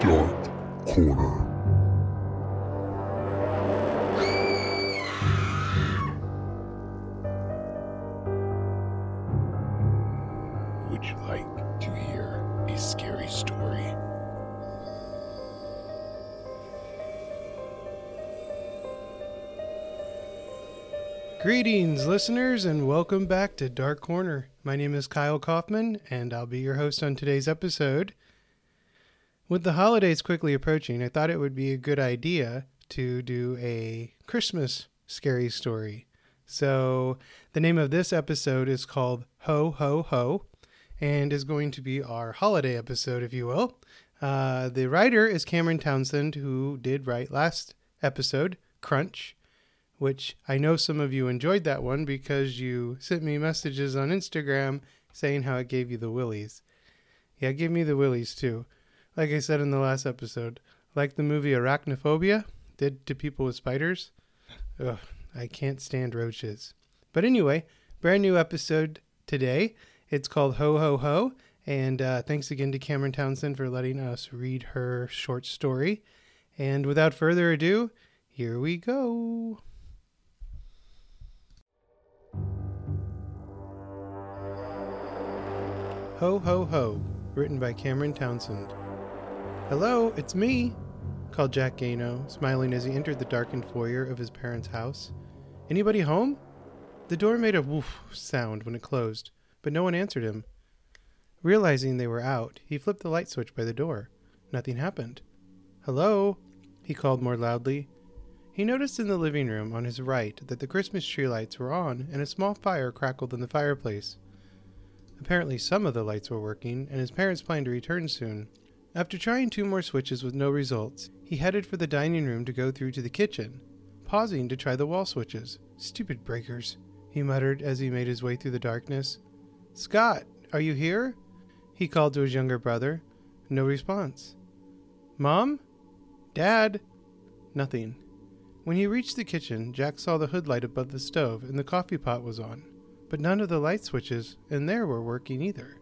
Dark Corner. Would you like to hear a scary story? Greetings, listeners, and welcome back to Dark Corner. My name is Kyle Coffman, and I'll be your host on today's episode. With the holidays quickly approaching, I thought it would be a good idea to do a Christmas scary story. So the name of this episode is called Ho Ho Ho, and is going to be our holiday episode, if you will. The writer is Cameron Townsend, who did write last episode, Crunch, which I know some of you enjoyed that one because you sent me messages on Instagram saying how it gave you the willies. Yeah, it gave me the willies too. Like I said in the last episode, like the movie Arachnophobia did to people with spiders. Ugh, I can't stand roaches. But anyway, brand new episode today. It's called Ho Ho Ho. And thanks again to Cameron Townsend for letting us read her short story. And without further ado, here we go. Ho Ho Ho, written by Cameron Townsend. "Hello, it's me," called Jack Gano, smiling as he entered the darkened foyer of his parents' house. "Anybody home?" The door made a woof sound when it closed, but no one answered him. Realizing they were out, he flipped the light switch by the door. Nothing happened. "Hello," he called more loudly. He noticed in the living room on his right that the Christmas tree lights were on and a small fire crackled in the fireplace. Apparently some of the lights were working, and his parents planned to return soon. After trying 2 more switches with no results, he headed for the dining room to go through to the kitchen, pausing to try the wall switches. "Stupid breakers," he muttered as he made his way through the darkness. "Scott, are you here?" he called to his younger brother. No response. "Mom? Dad?" Nothing. When he reached the kitchen, Jack saw the hood light above the stove and the coffee pot was on, but none of the light switches in there were working either.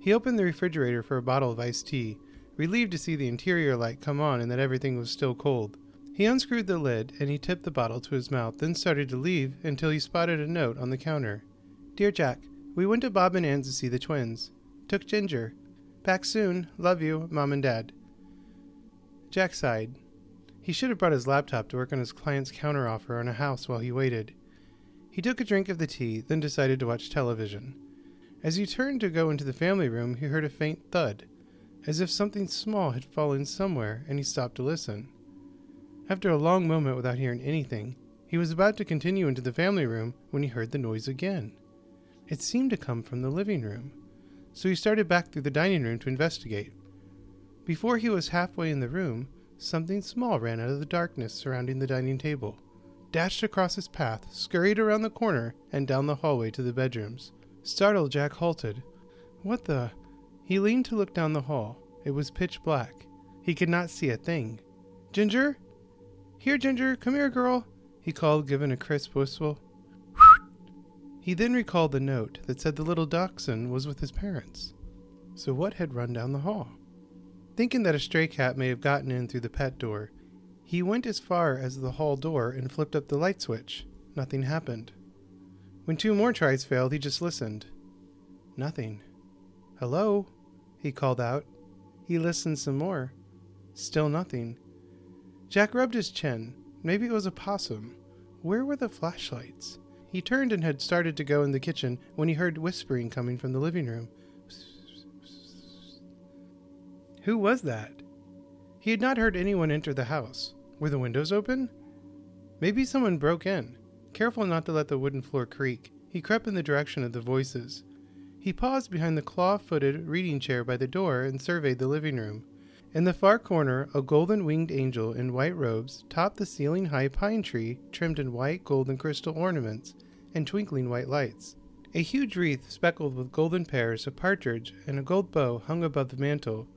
He opened the refrigerator for a bottle of iced tea, relieved to see the interior light come on and that everything was still cold. He unscrewed the lid and he tipped the bottle to his mouth, then started to leave until he spotted a note on the counter. "Dear Jack, we went to Bob and Ann to see the twins. Took Ginger. Back soon. Love you, Mom and Dad." Jack sighed. He should have brought his laptop to work on his client's counteroffer on a house while he waited. He took a drink of the tea, then decided to watch television. As he turned to go into the family room, he heard a faint thud, as if something small had fallen somewhere, and he stopped to listen. After a long moment without hearing anything, he was about to continue into the family room when he heard the noise again. It seemed to come from the living room, so he started back through the dining room to investigate. Before he was halfway in the room, something small ran out of the darkness surrounding the dining table, dashed across his path, scurried around the corner, and down the hallway to the bedrooms. Startled, Jack halted. "What the—" He leaned to look down the hall. It was pitch black. He could not see a thing. "Ginger? Here, Ginger, come here, girl," he called, giving a crisp whistle. He then recalled the note that said the little dachshund was with his parents. So what had run down the hall? Thinking that a stray cat may have gotten in through the pet door, he went as far as the hall door and flipped up the light switch. Nothing happened. When 2 more tries failed, he just listened. Nothing. "Hello?" he called out. He listened some more. Still nothing. Jack rubbed his chin. Maybe it was a possum. Where were the flashlights? He turned and had started to go in the kitchen when he heard whispering coming from the living room. Who was that? He had not heard anyone enter the house. Were the windows open? Maybe someone broke in. Careful not to let the wooden floor creak, he crept in the direction of the voices. He paused behind the claw-footed reading chair by the door and surveyed the living room. In the far corner, a golden-winged angel in white robes topped the ceiling-high pine tree, trimmed in white, gold, and crystal ornaments, and twinkling white lights. A huge wreath speckled with golden pears, a partridge, and a gold bow hung above the mantel.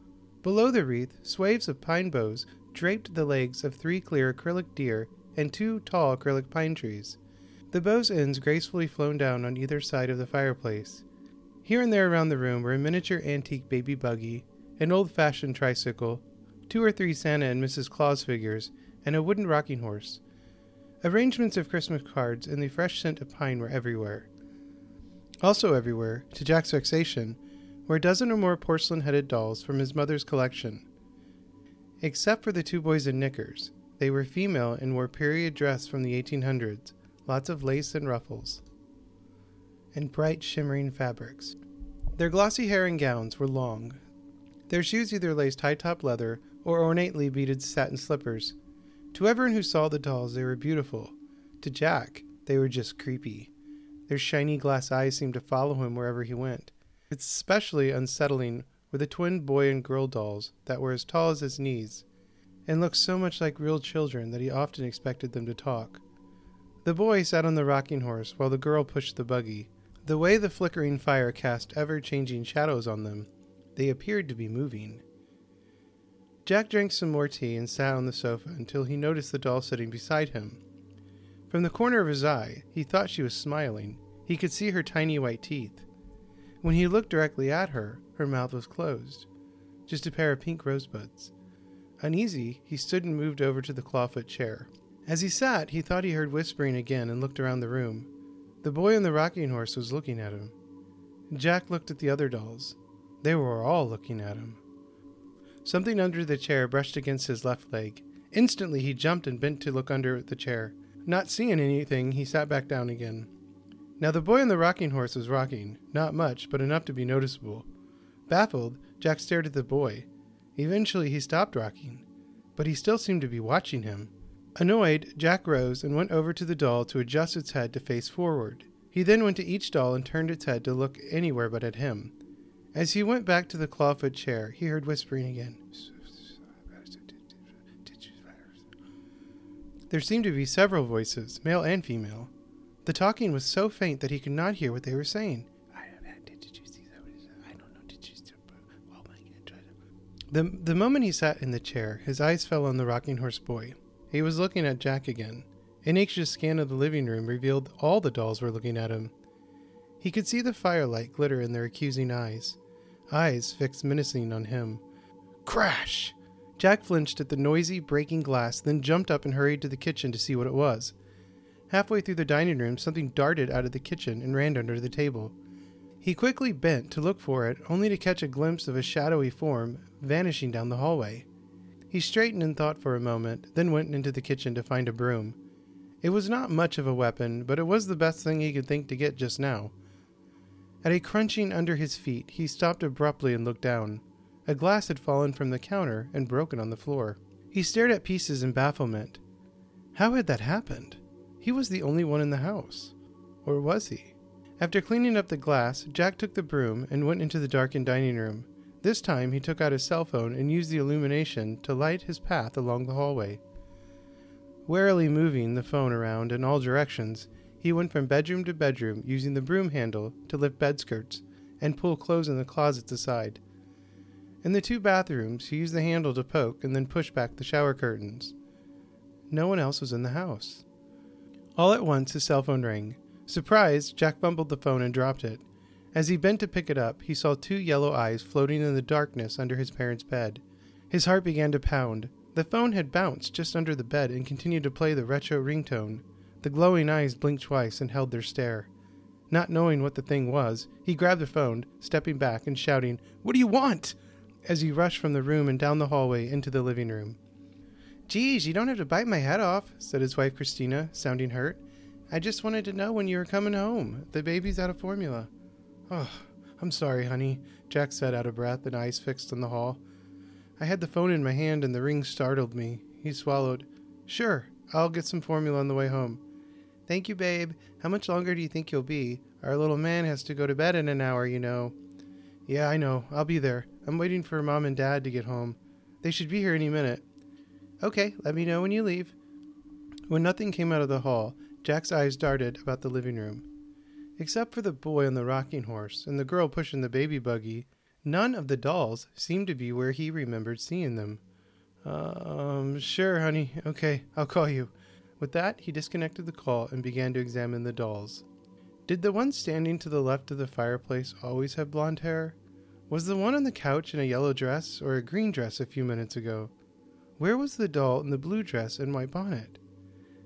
Below the wreath, swathes of pine boughs draped the legs of 3 clear acrylic deer and 2 tall acrylic pine trees. The bow's ends gracefully flown down on either side of the fireplace. Here and there around the room were a miniature antique baby buggy, an old-fashioned tricycle, two or three Santa and Mrs. Claus figures, and a wooden rocking horse. Arrangements of Christmas cards and the fresh scent of pine were everywhere. Also everywhere, to Jack's vexation, were a dozen or more porcelain-headed dolls from his mother's collection. Except for the two boys in knickers, they were female and wore period dress from the 1800s, lots of lace and ruffles, and bright shimmering fabrics. Their glossy hair and gowns were long. Their shoes either laced high-top leather or ornately beaded satin slippers. To everyone who saw the dolls, they were beautiful. To Jack, they were just creepy. Their shiny glass eyes seemed to follow him wherever he went. It's especially unsettling were the twin boy and girl dolls that were as tall as his knees and looked so much like real children that he often expected them to talk. The boy sat on the rocking horse while the girl pushed the buggy. The way the flickering fire cast ever-changing shadows on them, they appeared to be moving. Jack drank some more tea and sat on the sofa until he noticed the doll sitting beside him. From the corner of his eye, he thought she was smiling. He could see her tiny white teeth. When he looked directly at her, her mouth was closed, just a pair of pink rosebuds. Uneasy, he stood and moved over to the clawfoot chair. As he sat, he thought he heard whispering again and looked around the room. The boy on the rocking horse was looking at him. Jack looked at the other dolls. They were all looking at him. Something under the chair brushed against his left leg. Instantly, he jumped and bent to look under the chair. Not seeing anything, he sat back down again. Now the boy on the rocking horse was rocking, not much, but enough to be noticeable. Baffled, Jack stared at the boy. Eventually, he stopped rocking, but he still seemed to be watching him. Annoyed, Jack rose and went over to the doll to adjust its head to face forward. He then went to each doll and turned its head to look anywhere but at him. As he went back to the clawfoot chair, he heard whispering again. There seemed to be several voices, male and female. The talking was so faint that he could not hear what they were saying. The moment he sat in the chair, his eyes fell on the rocking horse boy. He was looking at Jack again. An anxious scan of the living room revealed all the dolls were looking at him. He could see the firelight glitter in their accusing eyes, eyes fixed menacing on him. Crash! Jack flinched at the noisy, breaking glass, then jumped up and hurried to the kitchen to see what it was. Halfway through the dining room, something darted out of the kitchen and ran under the table. He quickly bent to look for it, only to catch a glimpse of a shadowy form vanishing down the hallway. He straightened and thought for a moment, then went into the kitchen to find a broom. It was not much of a weapon, but it was the best thing he could think to get just now. At a crunching under his feet, he stopped abruptly and looked down. A glass had fallen from the counter and broken on the floor. He stared at pieces in bafflement. How had that happened? He was the only one in the house. Or was he? After cleaning up the glass, Jack took the broom and went into the darkened dining room. This time, he took out his cell phone and used the illumination to light his path along the hallway. Warily moving the phone around in all directions, he went from bedroom to bedroom using the broom handle to lift bed skirts and pull clothes in the closets aside. In the two bathrooms, he used the handle to poke and then push back the shower curtains. No one else was in the house. All at once, his cell phone rang. Surprised, Jack fumbled the phone and dropped it. As he bent to pick it up, he saw two yellow eyes floating in the darkness under his parents' bed. His heart began to pound. The phone had bounced just under the bed and continued to play the retro ringtone. The glowing eyes blinked twice and held their stare. Not knowing what the thing was, he grabbed the phone, stepping back and shouting, "What do you want?" as he rushed from the room and down the hallway into the living room. "Geez, you don't have to bite my head off," said his wife Christina, sounding hurt. "I just wanted to know when you were coming home. The baby's out of formula." "Oh, I'm sorry, honey," Jack said out of breath and eyes fixed on the hall. "I had the phone in my hand and the ring startled me." He swallowed. "Sure, I'll get some formula on the way home." "Thank you, babe. How much longer do you think you'll be? Our little man has to go to bed in an hour, you know." "Yeah, I know. I'll be there. I'm waiting for Mom and Dad to get home. They should be here any minute." "Okay, let me know when you leave." When nothing came out of the hall, Jack's eyes darted about the living room. Except for the boy on the rocking horse and the girl pushing the baby buggy, none of the dolls seemed to be where he remembered seeing them. Sure, honey. Okay, I'll call you." With that, he disconnected the call and began to examine the dolls. Did the one standing to the left of the fireplace always have blonde hair? Was the one on the couch in a yellow dress or a green dress a few minutes ago? Where was the doll in the blue dress and white bonnet?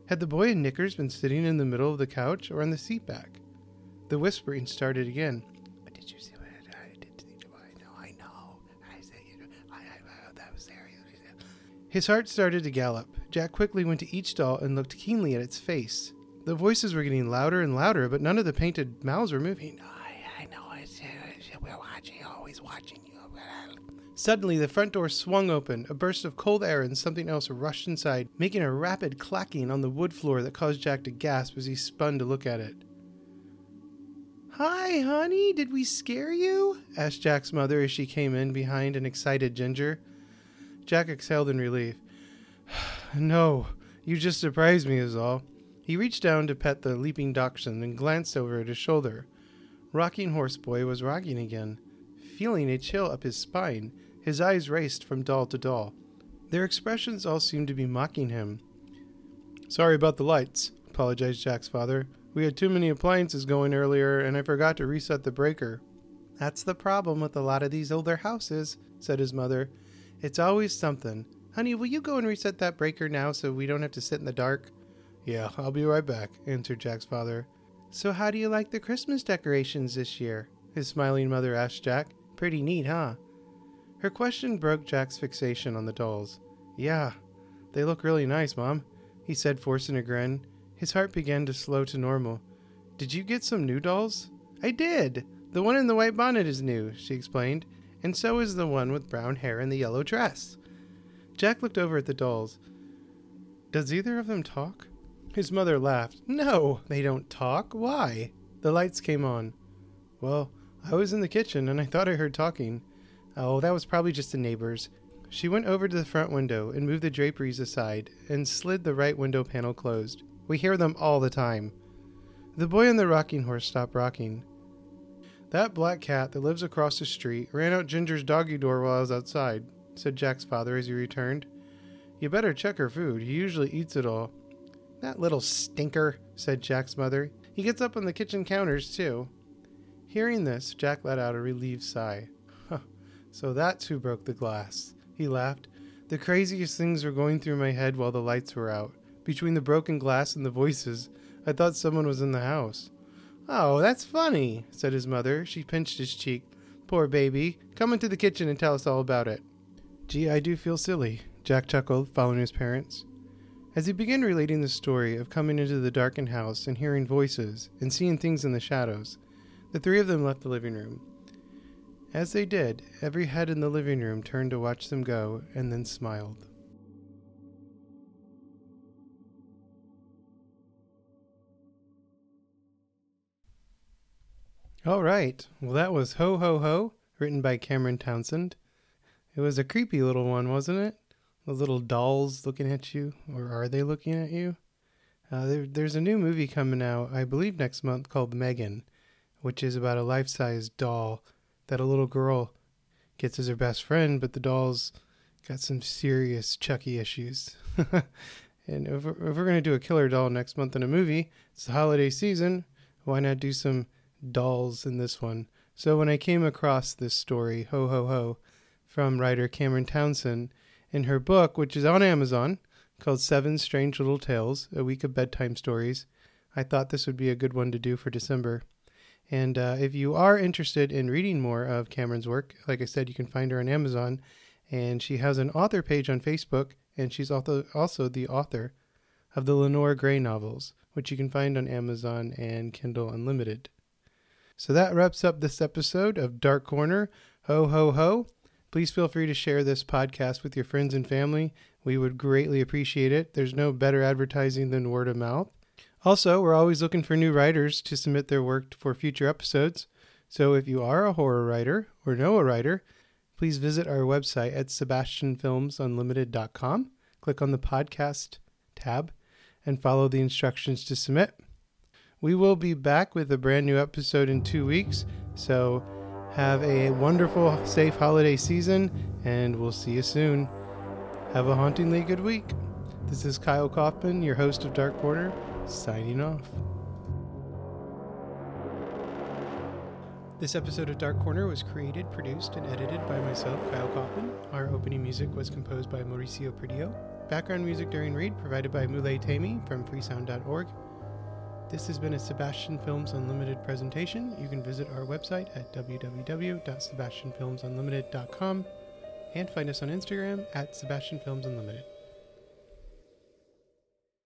Had the boy in knickers been sitting in the middle of the couch or on the seat back? The whispering started again. Did you see what I did to you? I know. I said, you know, I that was there. His heart started to gallop. Jack quickly went to each doll and looked keenly at its face. The voices were getting louder and louder, but none of the painted mouths were moving. I know. We're watching, always watching you. Suddenly, the front door swung open, a burst of cold air and something else rushed inside, making a rapid clacking on the wood floor that caused Jack to gasp as he spun to look at it. Hi, honey, did we scare you? Asked Jack's mother as she came in behind an excited Ginger. Jack exhaled in relief. No, you just surprised me is all. He reached down to pet the leaping dachshund and glanced over at his shoulder. Rocking Horseboy was rocking again, feeling a chill up his spine. His eyes raced from doll to doll. Their expressions all seemed to be mocking him. Sorry about the lights, apologized Jack's father. We had too many appliances going earlier, and I forgot to reset the breaker. That's the problem with a lot of these older houses, said his mother. It's always something. Honey, will you go and reset that breaker now so we don't have to sit in the dark? Yeah, I'll be right back, answered Jack's father. So how do you like the Christmas decorations this year? His smiling mother asked Jack. Pretty neat, huh? Her question broke Jack's fixation on the dolls. Yeah, they look really nice, Mom, he said, forcing a grin. His heart began to slow to normal. Did you get some new dolls? I did. The one in the white bonnet is new, she explained, and so is the one with brown hair and the yellow dress. Jack looked over at the dolls. Does either of them talk? His mother laughed. No, they don't talk. Why? The lights came on. Well, I was in the kitchen, and I thought I heard talking. Oh, that was probably just the neighbors. She went over to the front window and moved the draperies aside and slid the right window panel closed. We hear them all the time. The boy on the rocking horse stopped rocking. That black cat that lives across the street ran out Ginger's doggy door while I was outside, said Jack's father as he returned. You better check her food. He usually eats it all. That little stinker, said Jack's mother. He gets up on the kitchen counters, too. Hearing this, Jack let out a relieved sigh. Huh, so that's who broke the glass, he laughed. The craziest things were going through my head while the lights were out. Between the broken glass and the voices, I thought someone was in the house. Oh, that's funny, said his mother. She pinched his cheek. Poor baby. Come into the kitchen and tell us all about it. Gee, I do feel silly, Jack chuckled, following his parents. As he began relating the story of coming into the darkened house and hearing voices and seeing things in the shadows, the three of them left the living room. As they did, every head in the living room turned to watch them go and then smiled. All right, well that was Ho Ho Ho, written by Cameron Townsend. It was a creepy little one, wasn't it? The little dolls looking at you, or are they looking at you? There's a new movie coming out, I believe next month, called Megan, which is about a life-size doll that a little girl gets as her best friend, but the doll's got some serious Chucky issues. And if we're going to do a killer doll next month in a movie, it's the holiday season, why not do some dolls in this one? So when I came across this story, Ho Ho Ho, from writer Cameron Townsend, in her book, which is on Amazon, called Seven Strange Little Tales, A Week of Bedtime Stories, I thought this would be a good one to do for December. And if you are interested in reading more of Cameron's work, like I said, you can find her on Amazon, and she has an author page on Facebook, and she's also the author of the Lenore Gray novels, which you can find on Amazon and Kindle Unlimited. So that wraps up this episode of Dark Corner. Ho, ho, ho. Please feel free to share this podcast with your friends and family. We would greatly appreciate it. There's no better advertising than word of mouth. Also, we're always looking for new writers to submit their work for future episodes. So if you are a horror writer or know a writer, please visit our website at SebastianFilmsUnlimited.com. Click on the podcast tab and follow the instructions to submit. We will be back with a brand new episode in 2 weeks, so have a wonderful, safe holiday season, and we'll see you soon. Have a hauntingly good week. This is Kyle Coffman, your host of Dark Corner, signing off. This episode of Dark Corner was created, produced, and edited by myself, Kyle Coffman. Our opening music was composed by Mauricio Prideo. Background music during read provided by Mulei Tamie from freesound.org. This has been a Sebastian Films Unlimited presentation. You can visit our website at www.sebastianfilmsunlimited.com and find us on Instagram at Sebastian Films Unlimited.